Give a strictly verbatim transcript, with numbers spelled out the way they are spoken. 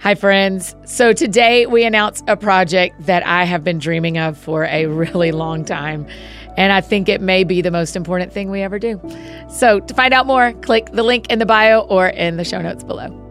Hi, friends. So today we announce a project that I have been dreaming of for a really long time, and I think it may be the most important thing we ever do. So to find out more, click the link in the bio or in the show notes below.